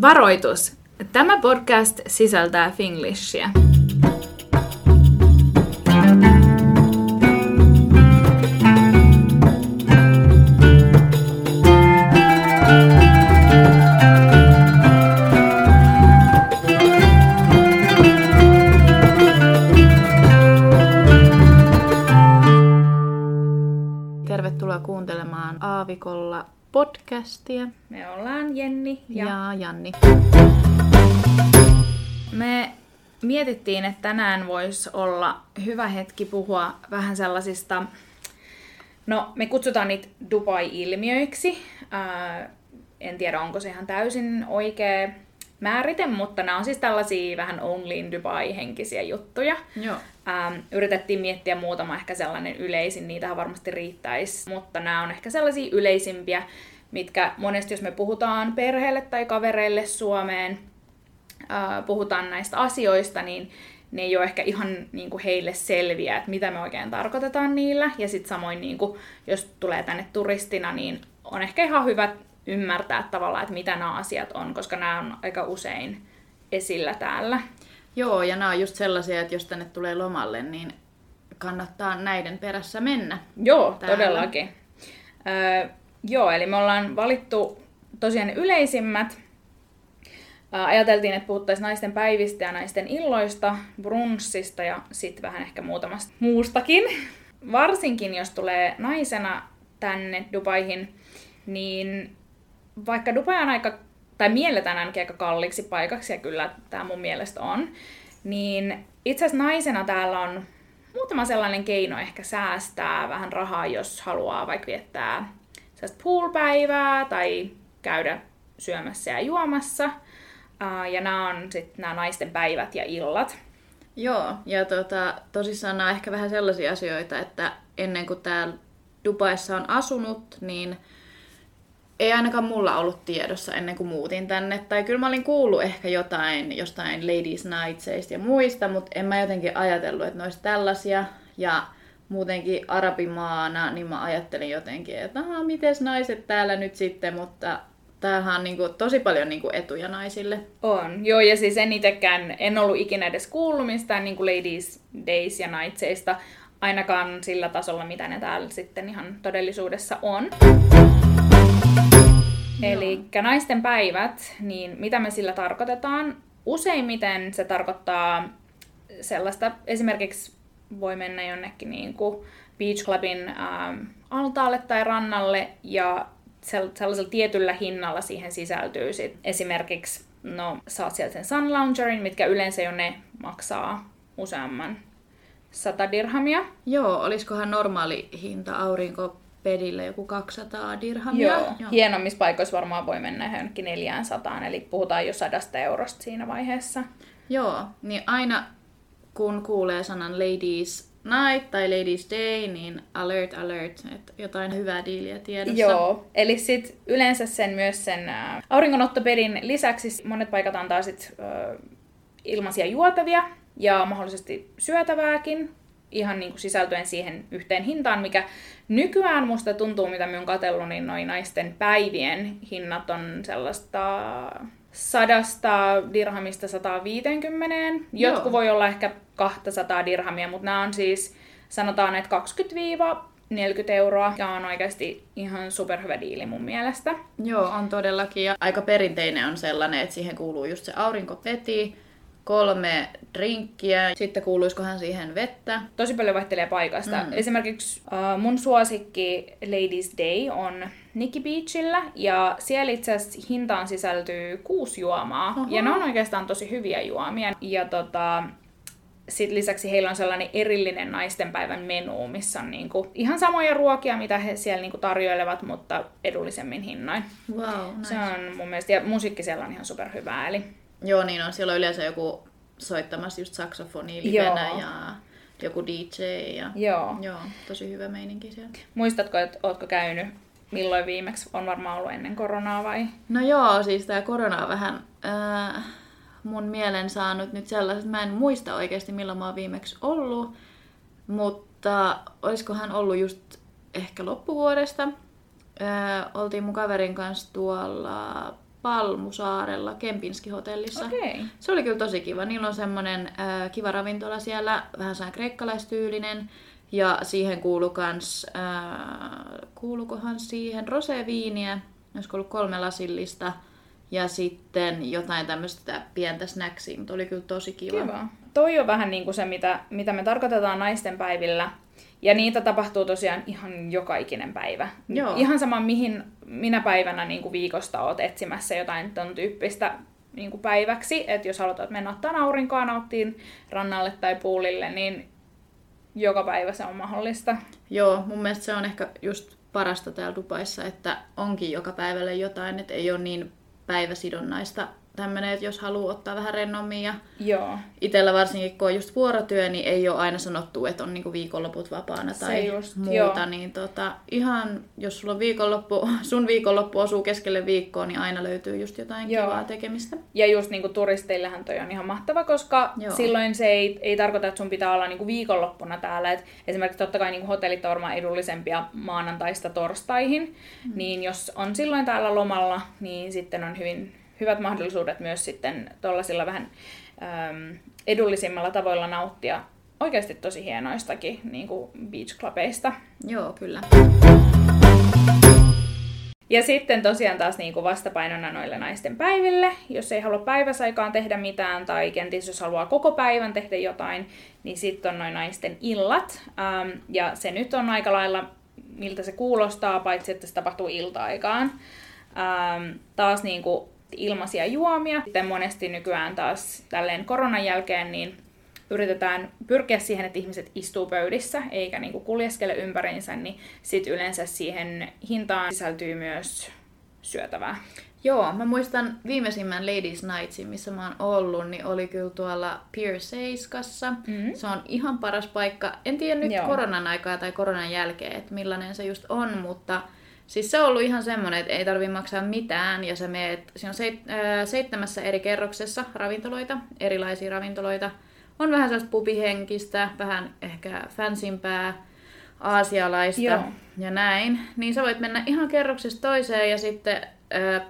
Varoitus. Tämä podcast sisältää finglishia. Tervetuloa kuuntelemaan Aavikolla podcastia. Me ollaan Jenni ja Janni. Me mietittiin, että tänään voisi olla hyvä hetki puhua vähän sellaisista, no me kutsutaan niitä Dubai-ilmiöiksi. En tiedä, onko se ihan täysin oikea määrite, mutta nämä on siis tällaisia vähän only in Dubai-henkisiä juttuja. Joo. Yritettiin miettiä muutama ehkä sellainen yleisin, niitähän varmasti riittäisi, mutta nämä on ehkä sellaisia yleisimpiä, mitkä monesti jos me puhutaan perheelle tai kavereille Suomeen, puhutaan näistä asioista, niin ne ei ole ehkä ihan niin kuin heille selviä, että mitä me oikein tarkoitetaan niillä. Ja sitten samoin, niin kuin, jos tulee tänne turistina, niin on ehkä ihan hyvä ymmärtää tavallaan, että mitä nämä asiat on, koska nämä on aika usein esillä täällä. Joo, ja nämä on just sellaisia, että jos tänne tulee lomalle, niin kannattaa näiden perässä mennä. Joo, täällä. Todellakin. Joo, eli me ollaan valittu tosiaan yleisimmät. Ajateltiin, että puhuttaisiin naisten päivistä ja naisten illoista, brunssista ja sitten vähän ehkä muutamasta muustakin. Varsinkin jos tulee naisena tänne Dubaihin, niin vaikka Dubai on aika, tai mielletään ainakin aika kalliiksi paikaksi, ja kyllä tämä mun mielestä on, niin itse asiassa naisena täällä on muutama sellainen keino ehkä säästää vähän rahaa, jos haluaa vaikka viettää sellaista pool-päivää tai käydä syömässä ja juomassa. Ja nämä on sitten nämä naisten päivät ja illat. Joo, ja tosissaan nämä on ehkä vähän sellaisia asioita, että ennen kuin täällä Dubaissa on asunut, niin ei ainakaan mulla ollut tiedossa ennen kuin muutin tänne. Tai kyllä mä olin kuullut ehkä jotain jostain ladies nightseista ja muista, mutta en mä jotenkin ajatellut, että ne olisi tällaisia. Ja muutenkin arabimaana, niin mä ajattelin jotenkin, että mites naiset täällä nyt sitten, mutta tämähän on niin kuin tosi paljon niin kuin etuja naisille. On, joo, ja siis en ollut ikinä edes kuullut mistään niin kuin ladies days ja nightseista, ainakaan sillä tasolla, mitä ne täällä sitten ihan todellisuudessa on. Eli naisten päivät, niin mitä me sillä tarkoitetaan? Useimmiten se tarkoittaa sellaista, esimerkiksi voi mennä jonnekin niin kuin beach clubin altaalle tai rannalle, ja sellaisella tietyllä hinnalla siihen sisältyy sit. Esimerkiksi saat sieltä sen sun loungerin, mitkä yleensä jo ne maksaa useamman 100 dirhamia. Joo, olisikohan normaali hinta aurinkopedillä joku 200 dirhamia? Joo. Hienommissa paikoissa varmaan voi mennä jonnekin 400, eli puhutaan jo 100 eurosta siinä vaiheessa. Joo, niin aina kun kuulee sanan ladies night tai ladies day, niin alert, että jotain hyvää diiliä tiedossa. Joo, eli sit yleensä sen myös sen aurinkonottopedin lisäksi monet paikat antaa sit ilmaisia juotavia ja mahdollisesti syötävääkin, ihan niinku sisältyen siihen yhteen hintaan, mikä nykyään musta tuntuu, mitä minun katsellut, niin noi naisten päivien hinnat on sellaista 100 dirhamista 150. Jotkut voi olla ehkä 200 dirhamia, mutta nämä on siis, sanotaan, että 20-40 euroa. Ja on oikeasti ihan superhyvä diili mun mielestä. Joo, on todellakin. Ja aika perinteinen on sellainen, että siihen kuuluu just se aurinkopeti, 3 drinkkiä, sitten kuuluisikohan siihen vettä. Tosi paljon vaihtelee paikasta. Esimerkiksi mun suosikki Ladies Day on Nikki Beachillä, ja siellä itse asiassa hintaan sisältyy 6 juomaa. Oho. Ja ne on oikeastaan tosi hyviä juomia. Ja sit lisäksi heillä on sellainen erillinen naistenpäivän menu, missä on niinku ihan samoja ruokia, mitä he siellä niinku tarjoilevat, mutta edullisemmin hinnoin. Wow, nice. Se on mun mielestä, ja musiikki siellä on ihan superhyvää, eli joo, niin on. Siellä on yleensä joku soittamassa just saksofonia livenä ja joku DJ. Ja Joo, tosi hyvä meininki siellä. Muistatko, että ootko käynyt milloin viimeksi? On varmaan ollut ennen koronaa vai? No joo, siis tää korona on vähän mun mielen saanut nyt sellaiset. Mä en muista oikeesti milloin mä oon viimeksi ollut, mutta olisikohan ollut just ehkä loppuvuodesta. Oltiin mun kaverin kanssa tuolla Palmusaarella Kempinski-hotellissa. Okay. Se oli kyllä tosi kiva. Niillä on semmoinen kiva ravintola siellä, vähän sellainen kreikkalaistyylinen. Ja siihen kuului kans, kuulukohan siihen roseviiniä, olisiko ollut 3 lasillista. Ja sitten jotain tämmöistä pientä snacksia, mutta oli kyllä tosi kiva. Kiva. Toi on vähän niin kuin se, mitä me tarkoitetaan naisten päivillä. Ja niitä tapahtuu tosiaan ihan joka ikinen päivä. Joo. Ihan sama, mihin minä päivänä niin kuin viikosta oot etsimässä jotain ton tyyppistä niin kuin päiväksi. Että jos haluat mennä ottaan aurinkoa, nauttiin rannalle tai puulille, niin joka päivä se on mahdollista. Joo, mun mielestä se on ehkä just parasta täällä Dubaissa, että onkin joka päivälle jotain, että ei ole niin päiväsidonnaista tämmöinen, että jos haluaa ottaa vähän rennommin ja joo. Itsellä varsinkin, kun on just vuorotyö, niin ei ole aina sanottu, että on niinku viikonloput vapaana tai just, muuta. Joo. Niin ihan, jos sulla on sun viikonloppu osuu keskelle viikkoa, niin aina löytyy just jotain joo. kivaa tekemistä. Ja just niinku turisteillähän toi on ihan mahtava, koska joo. silloin se ei tarkoita, että sun pitää olla niinku viikonloppuna täällä. Et esimerkiksi totta kai niinku hotellit on varmaan edullisempia maanantaista torstaihin, niin jos on silloin täällä lomalla, niin sitten on hyvät mahdollisuudet myös sitten tuollaisilla vähän edullisimmalla tavoilla nauttia oikeasti tosi hienoistakin niin kuin beachclubeista. Joo, kyllä. Ja sitten tosiaan taas niin kuin vastapainona noille naisten päiville, jos ei halua päiväsaikaan tehdä mitään tai kenties jos haluaa koko päivän tehdä jotain, niin sitten on noin naisten illat. Ja se nyt on aika lailla, miltä se kuulostaa, paitsi että se tapahtuu ilta-aikaan. Taas niin kuin ilmaisia juomia. Sitten monesti nykyään taas tälleen koronan jälkeen niin yritetään pyrkiä siihen, että ihmiset istuu pöydissä eikä niinku kuljeskele ympäriinsä, niin sit yleensä siihen hintaan sisältyy myös syötävää. Joo, mä muistan viimeisimmän Ladies Nightsin, missä mä oon ollut, niin oli kyllä tuolla Pier 7. Se on ihan paras paikka. En tiedä nyt joo. koronan aikaa tai koronan jälkeen, että millainen se just on, mutta siis se on ollut ihan semmoinen, että ei tarvitse maksaa mitään ja sä meet, siinä on 7 eri kerroksessa ravintoloita, erilaisia ravintoloita. On vähän sellaista pubihenkistä, vähän ehkä fansimpää, aasialaista joo. ja näin. Niin sä voit mennä ihan kerroksesta toiseen ja sitten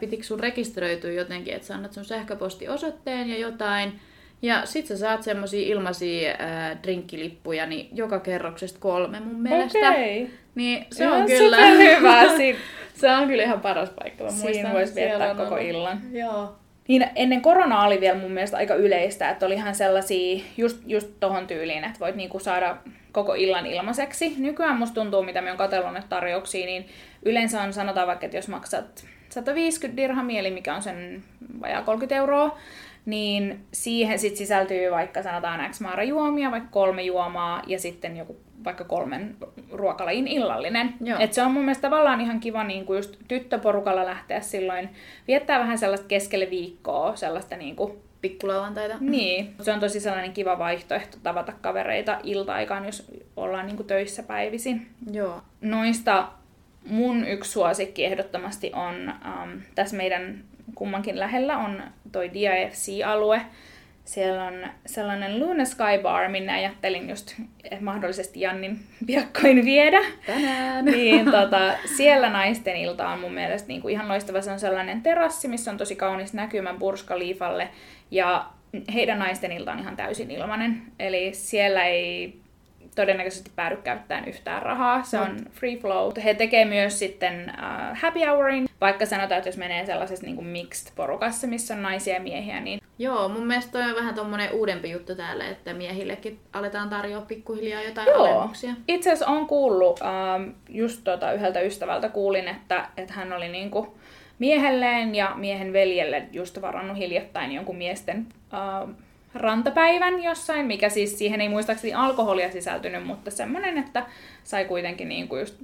pitikö sun rekisteröityä jotenkin, että sä annat sun sähköpostiosoitteen ja jotain. Ja sit sä saat semmosia ilmaisia drinkkilippuja niin joka kerroksesta 3 mun mielestä. Okay. Niin se on kyllä hyvä sit. Se on kyllä ihan paras paikka. Mä siinä voisi viettää koko illan. Joo. Niin ennen koronaa oli vielä mun mielestä aika yleistä, että oli ihan sellaisia just tohon tyyliin, että voit niinku saada koko illan ilmaiseksi. Nykyään musta tuntuu, mitä me on katsellut näitä tarjouksia, niin yleensä on sanotaan vaikka, että jos maksat 150 dirhamia, eli mikä on sen vajaa 30 €, niin siihen sit sisältyy vaikka sanotaan X määrä juomia, vaikka 3 juomaa ja sitten joku vaikka 3 ruokalajin illallinen. Joo. Et se on mun mielestä tavallaan ihan kiva niin kuin just tyttöporukalla lähteä silloin viettää vähän sellaista keskelle viikkoa, sellaista niinku pikkulauantaita. Niin. Se on tosi sellainen kiva vaihtoehto tavata kavereita ilta-aikaan, jos ollaan niinku töissä päivisin. Joo. Noista mun yksi suosikki ehdottomasti on tässä meidän kummankin lähellä on toi DFC-alue. Siellä on sellainen Luna Sky Bar, minne ajattelin just, että mahdollisesti Jannin piakkoin viedä. Tänään! Niin, siellä naisten ilta on mun mielestä niin kuin ihan loistava. Se on sellainen terassi, missä on tosi kaunis näkymä Burj Khalifalle. Ja heidän naisten ilta on ihan täysin ilmainen. Eli siellä ei todennäköisesti päädy käyttämään yhtään rahaa. Se on free flow. He tekee myös sitten happy hourin, vaikka sanotaan, että jos menee sellaisessa niin kuin mixed porukassa, missä on naisia ja miehiä, niin joo, mun mielestä toi on vähän tommonen uudempi juttu täällä, että miehillekin aletaan tarjoa pikkuhiljaa jotain joo. alennuksia. Itse asiassa on kuullut, just yhdeltä ystävältä kuulin, että hän oli niinku miehelleen ja miehen veljelle just varannut hiljattain jonkun miesten rantapäivän jossain, mikä siis siihen ei muistaakseni alkoholia sisältynyt, mutta semmonen, että sai kuitenkin niinku just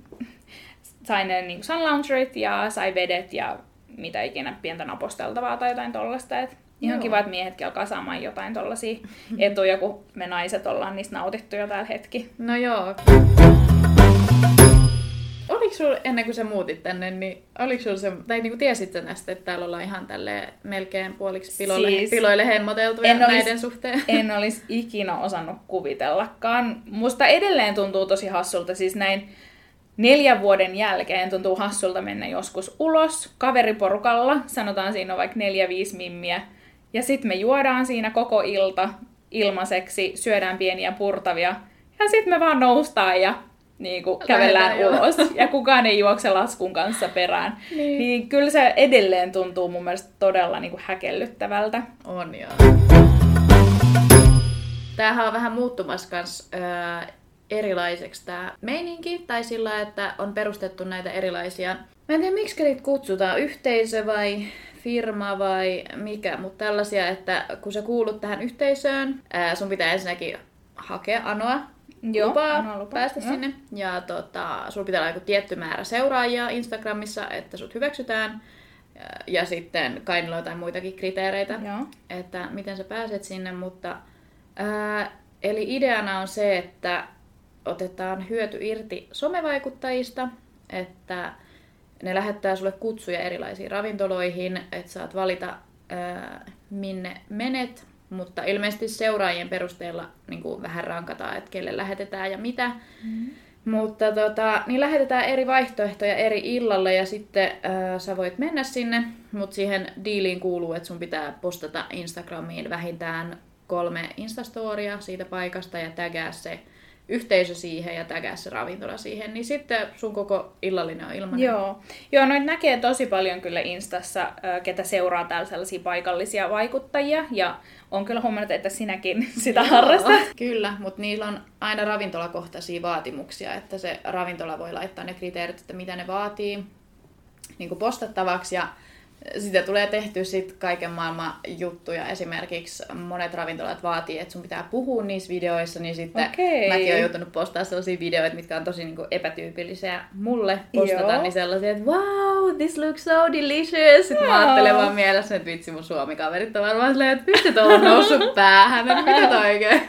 sai ne niinku sunloungerit ja sai vedet ja mitä ikinä pientä naposteltavaa tai jotain tollaista. Ihan joo. kiva, että miehetkin alkaa saamaan jotain tollasia etuja, kun me naiset ollaan niistä nautittu jo täällä hetki. No joo. Oliko sulla, ennen kuin sä muutit tänne, niin oliko sulla se, tai niinku tiesit sä näistä, että täällä ollaan ihan tälleen melkein puoliksi piloille hemmoteltu näiden suhteen? En olisi ikinä osannut kuvitellakaan. Musta edelleen tuntuu tosi hassulta, siis näin 4 vuoden jälkeen tuntuu hassulta mennä joskus ulos kaveriporukalla, sanotaan siinä on vaikka 4-5 mimmiä, ja sitten me juodaan siinä koko ilta ilmaiseksi, syödään pieniä purtavia, ja sitten me vaan noustaan ja niinku, kävellään ulos, ja kukaan ei juokse laskun kanssa perään. Niin kyllä se edelleen tuntuu mun mielestä todella niinku, häkellyttävältä. On joo. Tämähän on vähän muuttumassa kans erilaiseksi tämä meininki, tai sillä, että on perustettu näitä erilaisia. Mä en tiedä, miksi niitä kutsutaan, yhteisö vai firma vai mikä, mutta tällaisia, että kun sä kuulut tähän yhteisöön, sun pitää ensinnäkin hakea, anoa lupaa. Päästä sinne. Ja sulla pitää olla joku tietty määrä seuraajia Instagramissa, että sut hyväksytään. Ja sitten kai niillä on jotain muitakin kriteereitä, että miten sä pääset sinne, mutta eli ideana on se, että otetaan hyöty irti somevaikuttajista, että ne lähettää sulle kutsuja erilaisiin ravintoloihin, että saat valita minne menet, mutta ilmeisesti seuraajien perusteella niin kuin vähän rankataan, että kelle lähetetään ja mitä. Mm-hmm. Mutta niin lähetetään eri vaihtoehtoja eri illalle ja sitten sä voit mennä sinne, mutta siihen diiliin kuuluu, että sun pitää postata Instagramiin vähintään 3 instastoria siitä paikasta ja tägää se yhteisö siihen ja tägää se ravintola siihen, niin sitten sun koko illallinen on ilmainen. Joo, noit näkee tosi paljon kyllä Instassa, ketä seuraa täällä sellaisia paikallisia vaikuttajia, ja on kyllä huomannut, että sinäkin sitä harrastat. Kyllä, mutta niillä on aina ravintolakohtaisia vaatimuksia, että se ravintola voi laittaa ne kriteerit, että mitä ne vaatii niin kuin postattavaksi, ja sitä tulee tehty sitten kaiken maailman juttuja. Esimerkiksi monet ravintolat vaatii, että sun pitää puhua niissä videoissa, niin sitten mäkin olen joutunut postaamaan sellaisia videoita, mitkä on tosi niinku epätyypillisiä mulle postata, niin sellaisia, että wow, this looks so delicious. Sitten mä ajattelen vaan mielessä, että vitsi, mun suomikaverit on varmaan silleen, että vitsi, tuolla on noussut päähän, että mitä toi oikein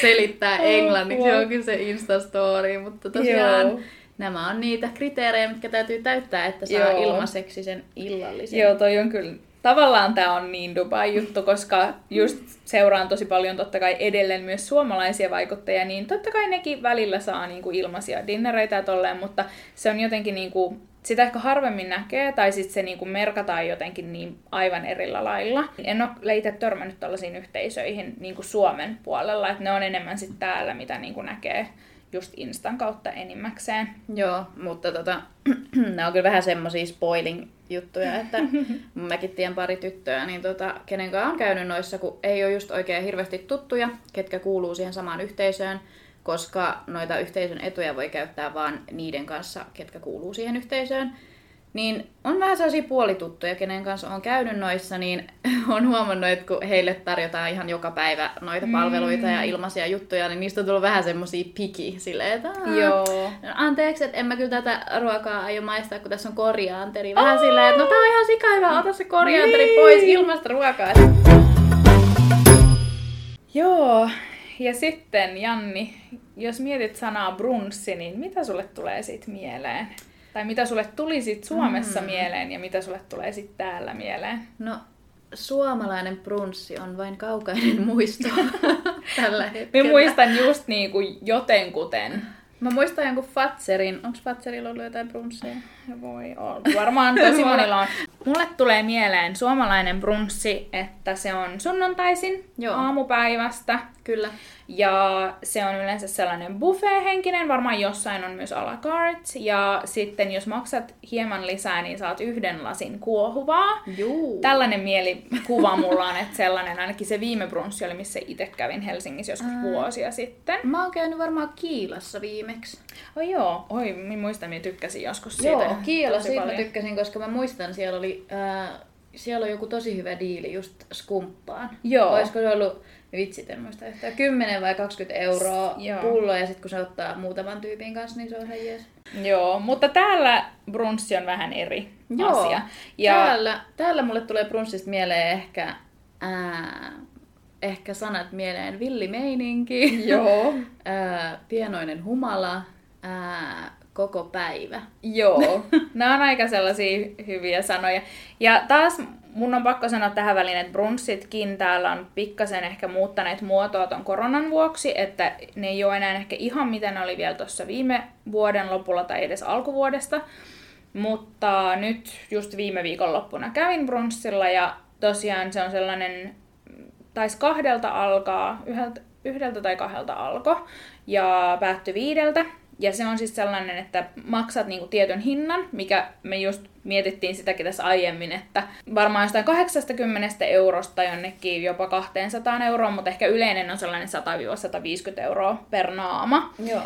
selittää englanniksi, on kyllä se Instastory, mutta tosiaan... Joo. Nämä on niitä kriteerejä, mitkä täytyy täyttää, että saa ilmaiseksi sen illallisen. Joo, toi on kyllä. Tavallaan tää on niin Dubai-juttu, koska just seuraan tosi paljon totta kai edelleen myös suomalaisia vaikuttajia, niin totta kai nekin välillä saa niinku ilmaisia dinnereitä ja tolleen, mutta se on jotenkin niinku, sitä ehkä harvemmin näkee, tai sitten se niinku merkataan jotenkin niin aivan erillä lailla. En ole itse törmännyt tällaisiin yhteisöihin niinku Suomen puolella, että ne on enemmän sitten täällä, mitä niinku näkee. Just Instan kautta enimmäkseen. Joo, mutta nämä on kyllä vähän semmoisia spoiling-juttuja, että mäkin tiedän pari tyttöä, niin kenenkaan on käynyt noissa, kun ei ole just oikein hirveästi tuttuja, ketkä kuuluu siihen samaan yhteisöön, koska noita yhteisön etuja voi käyttää vaan niiden kanssa, ketkä kuuluu siihen yhteisöön. Niin on vähän sellaisia puolituttuja, kenen kanssa on käynyt noissa, niin on huomannut, että kun heille tarjotaan ihan joka päivä noita palveluita ja ilmaisia juttuja, niin niistä on tullut vähän semmosia piki, silleen, että anteeksi, että en mä kyllä tätä ruokaa aio maistaa, kun tässä on korianteri. Vähän silleen, että no tää on ihan sikaivaa, ota se korianteri pois ilmasta ruokaa. Joo, ja sitten Janni, jos mietit sanaa brunssi, niin mitä sulle tulee siitä mieleen? Tai mitä sulle tuli sit Suomessa mieleen ja mitä sulle tulee sit täällä mieleen? No, suomalainen brunssi on vain kaukainen muisto tällä hetkellä. Mä muistan just niinku jotenkuten. Mä muistan jonkun Fatserin. Onko Fatserilla ollut jotain brunssia? Voi olla. Varmaan tosi monilla on. Mulle tulee mieleen suomalainen brunssi, että se on sunnuntaisin aamupäivästä. Kyllä. Ja se on yleensä sellainen buffet-henkinen, varmaan jossain on myös à la carte. Ja sitten jos maksat hieman lisää, niin saat 1 lasin kuohuvaa. Juu. Tällainen mielikuva mulla on, että sellainen, ainakin se viime brunssi oli, missä itse kävin Helsingissä joskus vuosia sitten. Mä oon käynyt varmaan Kiilassa viimeksi. Minä muistan, minä tykkäsin joskus siitä. Joo, Kiila, siitä mä tykkäsin, koska mä muistan, siellä oli... Siellä on joku tosi hyvä diili just skumppaan. Joo. Olisiko se ollut, vitsit en muista yhtään, 10 vai 20 euroa pullo ja sitten kun se ottaa muutaman tyypin kanssa, niin se on ihan jees. Joo, mutta täällä brunssi on vähän eri asia. Ja... Täällä mulle tulee brunssista mieleen ehkä sanat mieleen villimeininki, pienoinen humala, koko päivä. Joo, nämä on aika sellaisia hyviä sanoja. Ja taas Mun on pakko sanoa tähän väliin, että brunssitkin täällä on pikkasen ehkä muuttaneet muotoa ton koronan vuoksi, että ne ei ole enää ehkä ihan mitä ne oli vielä tuossa viime vuoden lopulla tai edes alkuvuodesta. Mutta nyt just viime viikonloppuna kävin brunssilla ja tosiaan se on sellainen, taisi 2 alkaa, 1 tai 2 alkoi ja päättyi 5. Ja se on siis sellainen, että maksat niinku tietyn hinnan, mikä me just mietittiin sitäkin tässä aiemmin, että varmaan jostain 80 € jonnekin jopa 200 €, mutta ehkä yleinen on sellainen 100-150 € per naama. Joo.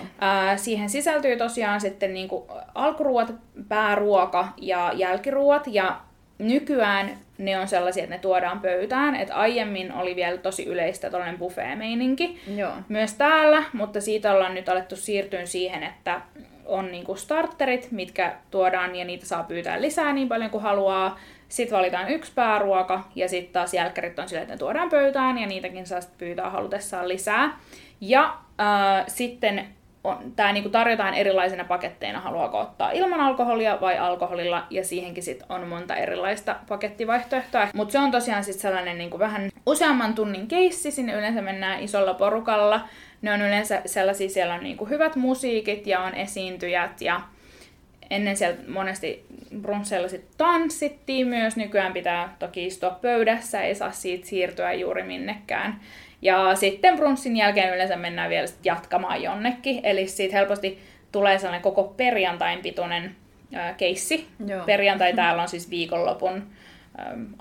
Siihen sisältyy tosiaan sitten niinku alkuruuat, pääruoka ja jälkiruuat ja nykyään ne on sellaisia, että ne tuodaan pöytään. Et aiemmin oli vielä tosi yleistä tuollainen buffet-meininki myös täällä, mutta siitä ollaan nyt alettu siirtyä siihen, että on niinku starterit, mitkä tuodaan ja niitä saa pyytää lisää niin paljon kuin haluaa. Sitten valitaan 1 pääruoka ja sitten taas jälkkärit on silleen, että ne tuodaan pöytään ja niitäkin saa pyytää halutessaan lisää. Ja sitten tämä niinku tarjotaan erilaisina paketteina, haluaako ottaa ilman alkoholia vai alkoholilla, ja siihenkin sit on monta erilaista pakettivaihtoehtoa. Mutta se on tosiaan sit sellainen niinku vähän useamman tunnin keissi, sinne yleensä mennään isolla porukalla. Ne on yleensä sellaisia, siellä on niinku hyvät musiikit ja on esiintyjät, ja ennen siellä monesti brunsseilla sit tanssittiin myös, nykyään pitää toki istua pöydässä, ei saa siitä siirtyä juuri minnekään. Ja sitten brunssin jälkeen yleensä mennään vielä jatkamaan jonnekin. Eli siitä helposti tulee sellainen koko perjantain pituinen keissi. Joo. Perjantai täällä on siis viikonlopun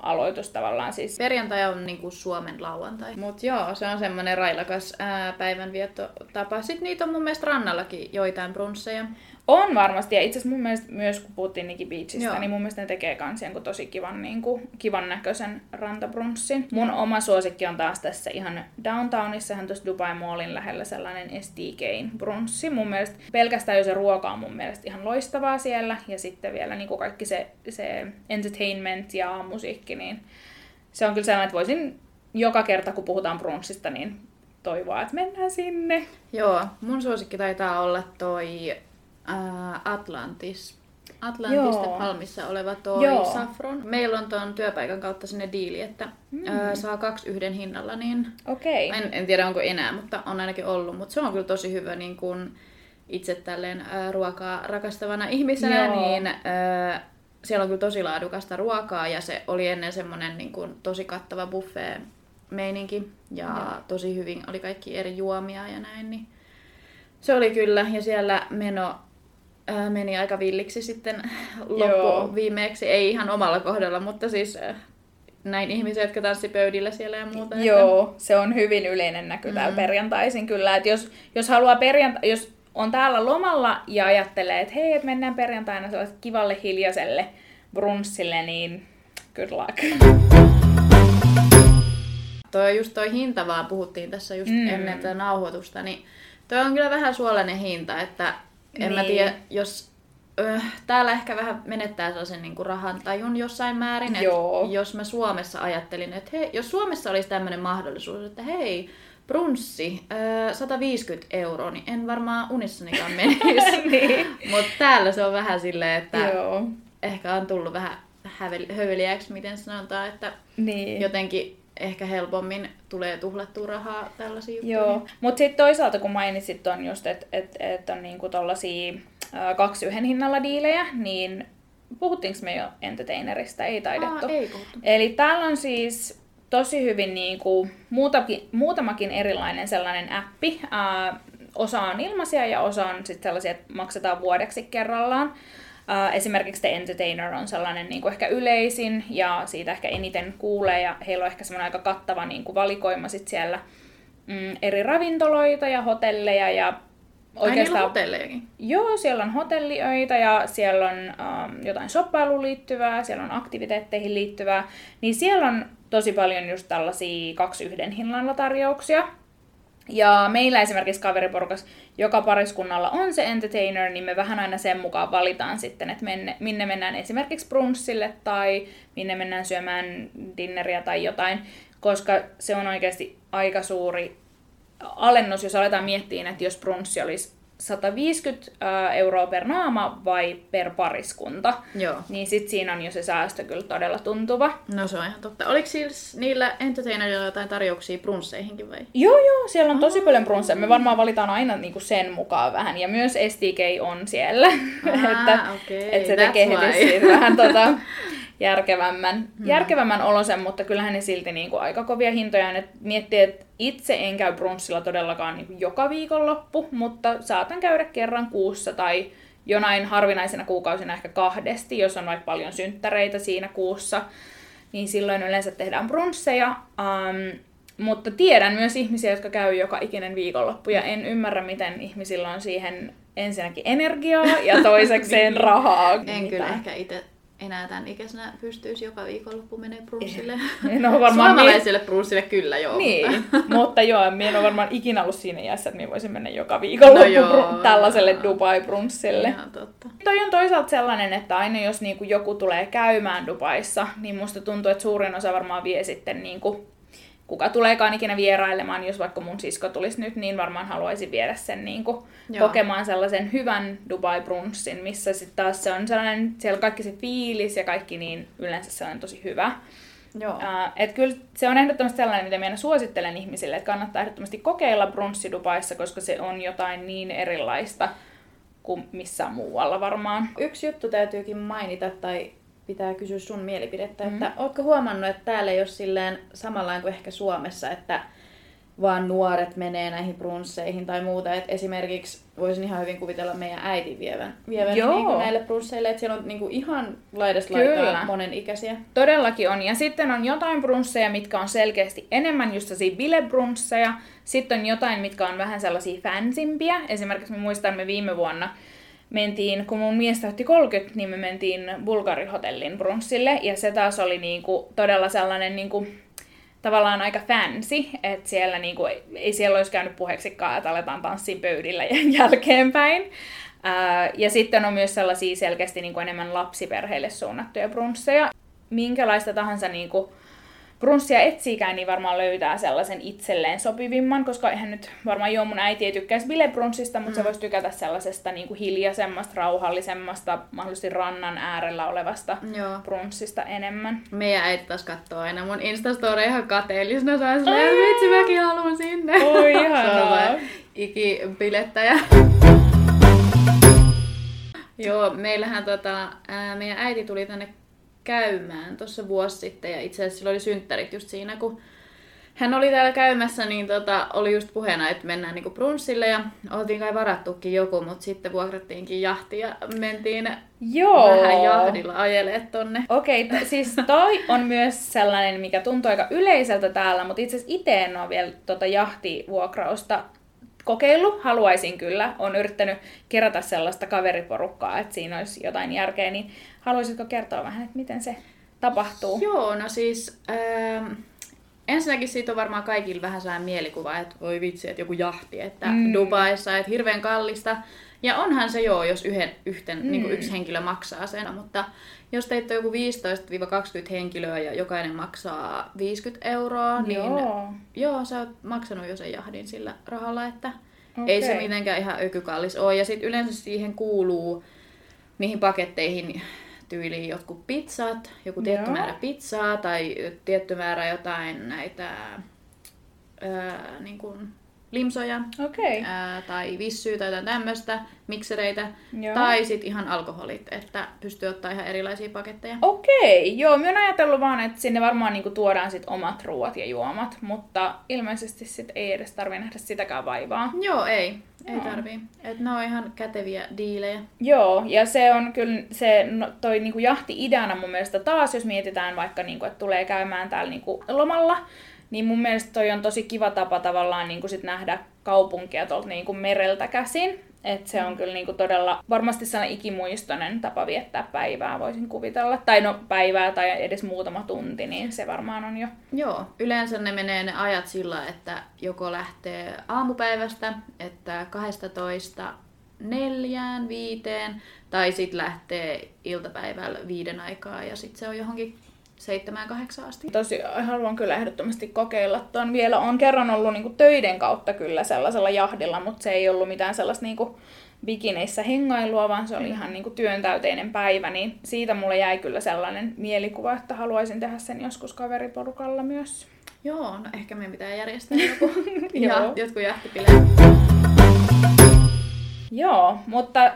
aloitus tavallaan siis. Perjantai on niinku Suomen lauantai. Mut joo, se on semmoinen railakas päivänviettotapa. Sitten niitä on mun mielestä rannallakin joitain brunsseja. On varmasti, ja itse asiassa mun mielestä myös kun puhuttiin Nikki Beachistä, joo, niin mun mielestä ne tekee kans jonkun tosi kivan, niin kuin, kivan näköisen rantabrunssin. Mun oma suosikki on taas tässä ihan downtownissa, ihan tuossa Dubai Mallin lähellä sellainen STK brunssi. Mun mielestä pelkästään jo se ruoka on mun mielestä ihan loistavaa siellä, ja sitten vielä niin kuin kaikki se entertainment ja musiikki, niin se on kyllä sellainen, että voisin joka kerta kun puhutaan brunssista, niin toivoa, että mennään sinne. Joo, mun suosikki taitaa olla toi Atlantista Palmissa oleva toi Safron. Meillä on tuon työpaikan kautta sinne diili, että saa 2 hinnalla. Niin en tiedä onko enää, mutta on ainakin ollut. Mutta se on kyllä tosi hyvä niin kun itse tälleen ruokaa rakastavana ihmisenä. Joo. Niin siellä on kyllä tosi laadukasta ruokaa ja se oli ennen semmoinen niin kun tosi kattava buffet-meininki. Ja tosi hyvin oli kaikki eri juomia ja näin. Niin se oli kyllä, ja siellä meno meni aika villiksi sitten loppuviimeeksi. Ei ihan omalla kohdalla, mutta siis näin ihmisiä, jotka tanssipöydillä siellä ja muuta. Joo, että se on hyvin yleinen näky täällä perjantaisin kyllä. Et jos haluaa jos on täällä lomalla ja ajattelee, että hei, et mennään perjantaina sellaiselle kivalle hiljaiselle brunssille, niin good luck. Toi hinta vaan puhuttiin tässä just ennen tätä nauhoitusta, niin toi on kyllä vähän suolainen hinta, että en mä tiedä, jos täällä ehkä vähän menettää sellaisen niin kuin rahantajun jossain määrin, että jos mä Suomessa ajattelin, että hei, jos Suomessa olisi tämmöinen mahdollisuus, että hei, brunssi, 150 €, niin en varmaan unissanikaan menisi, niin. Mutta täällä se on vähän silleen, että ehkä on tullut vähän höveliäksi, miten sanotaan, että jotenkin ehkä helpommin tulee tuhlattua rahaa tällaisia juttuja. Joo, mutta sitten toisaalta kun mainitsit on just, että et on niinku tollaisia 2 hinnalla diilejä, niin puhuttiinko me jo Entertainerista? Ei taidettu. Ei puhuttu. Eli täällä on siis tosi hyvin niinku muutamakin erilainen sellainen appi. Osa on ilmaisia ja osa on sit sellaisia, että maksetaan vuodeksi kerrallaan. Esimerkiksi The Entertainer on sellainen niin kuin ehkä yleisin ja siitä ehkä eniten kuulee ja heillä on ehkä semmoinen aika kattava niin kuin valikoima sit siellä eri ravintoloita ja hotelleja ja oikeastaan hotellejakin. Joo, siellä on hotelliöitä ja siellä on jotain shoppailuun liittyvää, siellä on aktiviteetteihin liittyvää, niin siellä on tosi paljon just tällaisia 2 hinnalla tarjouksia. Ja meillä esimerkiksi kaveriporukas joka pariskunnalla on se Entertainer, niin me vähän aina sen mukaan valitaan sitten, että minne mennään esimerkiksi brunssille tai minne mennään syömään dinneria tai jotain, koska se on oikeasti aika suuri alennus, jos aletaan miettiä, että jos brunssi olisi €150 per naama vai per pariskunta. Joo. Niin sit siinä on jo se säästö kyllä todella tuntuva. No se on ihan totta. Oliko siis niillä entertainerilla jotain tarjouksia brunsseihinkin vai? Joo, siellä on tosi paljon brunsseja. Me varmaan valitaan aina niinku sen mukaan vähän. Ja myös STK on siellä. Että se tekee heti vähän järkevämmän olosen, mutta kyllähän ne silti niinku aika kovia hintoja. Ne miettii, että itse en käy brunssilla todellakaan niinku joka viikonloppu, mutta saatan käydä kerran kuussa tai jonain harvinaisena kuukausina ehkä kahdesti, jos on vaikka paljon synttäreitä siinä kuussa, niin silloin yleensä tehdään brunsseja. Mutta tiedän myös ihmisiä, jotka käy joka ikinen viikonloppu, ja en ymmärrä, miten ihmisillä on siihen ensinnäkin energiaa ja toisekseen rahaa. Kyllä ehkä itse enää tämän ikäisenä pystyisi joka viikonloppu menee brunssille. Suomalaisille brunssille kyllä joo. Niin, mutta joo, minä en ole varmaan ikinä ollut siinä iässä, että minä voisin mennä joka viikonloppu tällaiselle Dubai-brunssille. Ihan totta. Toi on toisaalta sellainen, että aina jos niinku joku tulee käymään Dubaissa, niin musta tuntuu, että suurin osa varmaan vie sitten niinku, kuka tuleekaan ikinä vierailemaan, jos vaikka mun sisko tulisi nyt, niin varmaan haluaisin viedä sen niin kuin kokemaan sellaisen hyvän Dubai-brunssin, missä sitten taas se on sellainen, siellä kaikki se fiilis ja kaikki niin yleensä sellainen tosi hyvä. Että kyllä se on ehdottomasti sellainen, mitä minä suosittelen ihmisille, että kannattaa ehdottomasti kokeilla brunssi Dubaissa, koska se on jotain niin erilaista kuin missään muualla varmaan. Yksi juttu täytyykin mainita tai pitää kysyä sun mielipidettä, että ootko huomannut, että täällä ei ole silleen samanlainen kuin ehkä Suomessa, että vaan nuoret menee näihin brunsseihin tai muuta. Et esimerkiksi voisin ihan hyvin kuvitella meidän äitin vievän niinku näille brunsseille, että siellä on niinku ihan laidasta laitaa monen ikäisiä. Todellakin on. Ja sitten on jotain brunsseja, mitkä on selkeästi enemmän just sellaisia bilebrunsseja. Sitten on jotain, mitkä on vähän sellaisia fansimpiä. Esimerkiksi me muistamme viime vuonna, kun mun mies täytti 30, niin me mentiin Bulgari-hotellin brunssille, ja se taas oli niinku todella sellainen niinku, tavallaan aika fancy, että siellä niinku, ei siellä olisi käynyt puheeksikaan, että aletaan tanssin pöydillä jälkeenpäin. Ja sitten on myös sellaisia selkeästi niinku enemmän lapsiperheille suunnattuja brunsseja. Minkälaista tahansa niinku brunssia etsiikään, niin varmaan löytää sellaisen itselleen sopivimman, koska eihän nyt varmaan mun äiti ei tykkäisi bilebrunssista, mutta se voisi tykätä sellaisesta niin kuin hiljaisemmasta, rauhallisemmasta, mahdollisesti rannan äärellä olevasta brunssista enemmän. Meidän äiti taas katsoo aina mun Instastoria ihan kateellisena, se on silleen, vitsi mäkin haluan sinne. Oi ihanaa. Ikibilettäjä. Joo, meillähän meidän äiti tuli tänne käymään tuossa vuosi sitten, ja itse asiassa sillä oli synttärit just siinä, kun hän oli täällä käymässä, niin oli just puheena, että mennään niinku brunssille, ja oltiin kai varattukin joku, mutta sitten vuokrattiinkin jahti ja mentiin vähän jahdilla ajelemaan tonne. Okei, siis toi on myös sellainen, mikä tuntuu aika yleiseltä täällä, mutta itse asiassa itse en ole vielä jahtivuokrausta kokeillut. Haluaisin kyllä. Olen yrittänyt kerätä sellaista kaveriporukkaa, että siinä olisi jotain järkeä, niin haluaisitko kertoa vähän, että miten se tapahtuu? Joo, no siis ensinnäkin siitä on varmaan kaikilla vähän sellainen mielikuva, että voi vitsi, että joku jahti, että Dubaissa, että hirveän kallista. Ja onhan se jos niin yksi henkilö maksaa sen, mutta jos teitä on joku 15-20 henkilöä ja jokainen maksaa €50, niin sä oot maksanut jo sen jahdin sillä rahalla, että ei se mitenkään ihan ökykallis ole. Ja sitten yleensä siihen kuuluu niihin paketteihin tyyliin jotkut pizzat, joku tietty määrä pizzaa tai tietty määrä jotain näitä limsoja tai vissyä tai jotain tämmöistä, miksereitä tai sit ihan alkoholit, että pystyy ottaa ihan erilaisia paketteja. Mä oon ajatellut vaan, että sinne varmaan niinku tuodaan sit omat ruoat ja juomat, mutta ilmeisesti sit ei edes tarvii nähdä sitäkään vaivaa. Ei tarvii. Et ne on ihan käteviä diilejä. Joo, ja se on kyllä toi niinku jahti-idänä mun mielestä taas, jos mietitään vaikka niinku, että tulee käymään täällä niinku lomalla, niin mun mielestä toi on tosi kiva tapa tavallaan niinku sit nähdä kaupunkia tuolta niinku mereltä käsin. Et se on kyllä niinku todella varmasti sellainen ikimuistoinen tapa viettää päivää, voisin kuvitella. Tai päivää tai edes muutama tunti, niin se varmaan on jo. Joo, yleensä ne menee ne ajat sillä, että joko lähtee aamupäivästä, että 12:00–4:00–5:00, tai sit lähtee iltapäivällä 5:00 aikaa ja sit se on johonkin 7-8 asti. Tosi haluan kyllä ehdottomasti kokeilla tuon. Vielä on kerran ollut niinku töiden kautta kyllä sellaisella jahdilla, mutta se ei ollut mitään sellaista niinku bikineissä hengailua, vaan se oli ihan niinku työntäyteinen päivä. Niin siitä mulle jäi kyllä sellainen mielikuva, että haluaisin tehdä sen joskus kaveriporukalla myös. Joo, no ehkä meidän pitää järjestää joku ja jotkut jähtipileet. Joo, mutta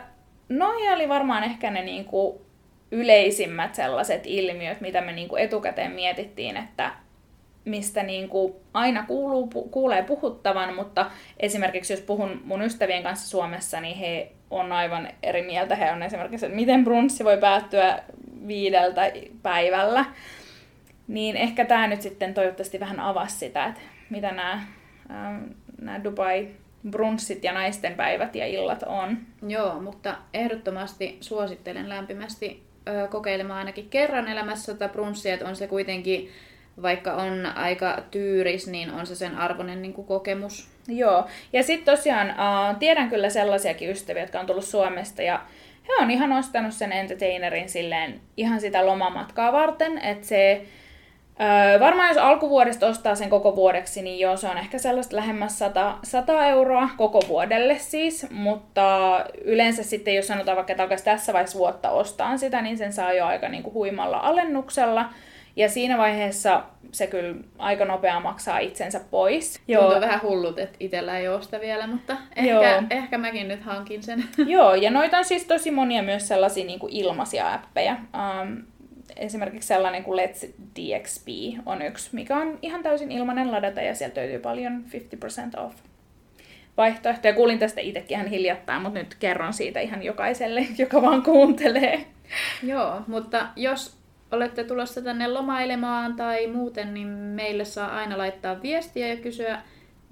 noi oli varmaan ehkä ne niinku yleisimmät sellaiset ilmiöt, mitä me niinku etukäteen mietittiin, että mistä niinku aina kuulee puhuttavan, mutta esimerkiksi jos puhun mun ystävien kanssa Suomessa, niin he on aivan eri mieltä. He on esimerkiksi, että miten brunssi voi päättyä 5 päivällä. Niin ehkä tämä nyt sitten toivottavasti vähän avasi sitä, että mitä nämä Dubai brunssit ja naisten päivät ja illat on. Joo, mutta ehdottomasti suosittelen lämpimästi kokeilemaan ainakin kerran elämässä tätä brunssia, että on se kuitenkin, vaikka on aika tyyris, niin on se sen arvoinen niin kuin kokemus. Joo, ja sitten tosiaan tiedän kyllä sellaisiakin ystäviä, jotka on tullut Suomesta ja he on ihan ostanut sen entertainerin silleen ihan sitä lomamatkaa varten, että se varmaan jos alkuvuodesta ostaa sen koko vuodeksi, niin joo, se on ehkä sellaista lähemmäs 100 euroa koko vuodelle siis, mutta yleensä sitten jos sanotaan vaikka takaisin tässä vaiheessa vuotta ostaan sitä, niin sen saa jo aika niinku huimalla alennuksella. Ja siinä vaiheessa se kyllä aika nopea maksaa itsensä pois. Tuntuu vähän hullut, että itsellä ei ole sitä vielä, mutta ehkä mäkin nyt hankin sen. Joo, ja noita on siis tosi monia myös sellaisia niin kuin ilmaisia appeja. Esimerkiksi sellainen kuin Let's DXB on yksi, mikä on ihan täysin ilmainen ladata ja sieltä löytyy paljon 50% off vaihtoehtoja. Kuulin tästä itsekin ihan hiljattain, mutta nyt kerron siitä ihan jokaiselle, joka vaan kuuntelee. Joo, mutta jos olette tulossa tänne lomailemaan tai muuten, niin meille saa aina laittaa viestiä ja kysyä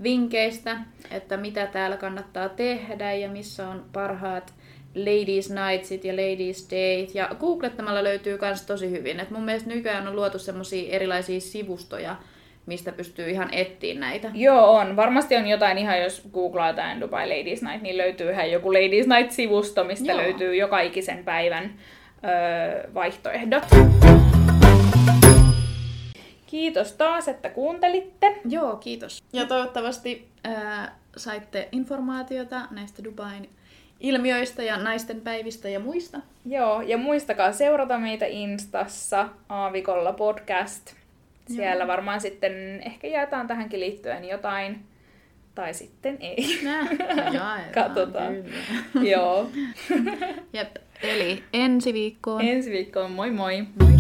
vinkkeistä, että mitä täällä kannattaa tehdä ja missä on parhaat ladies nightsit ja ladies date. Ja googlettamalla löytyy myös tosi hyvin. Et mun mielestä nykyään on luotu semmoisia erilaisia sivustoja, mistä pystyy ihan etsiä näitä. Joo, on. Varmasti on jotain ihan, jos googlaa jotain Dubai Ladies Night, niin löytyy ihan joku Ladies Night-sivusto, mistä löytyy joka ikisen päivän vaihtoehdot. Kiitos taas, että kuuntelitte. Joo, kiitos. Ja toivottavasti saitte informaatiota näistä Dubain ilmiöistä ja naisten päivistä ja muista. Joo, ja muistakaa seurata meitä Instassa Aavikolla podcast. Siellä varmaan sitten ehkä jaetaan tähänkin liittyen jotain. Tai sitten ei. Katsotaan. Joo. Jep. Eli ensi viikkoon. Ensi viikkoon. Moi moi.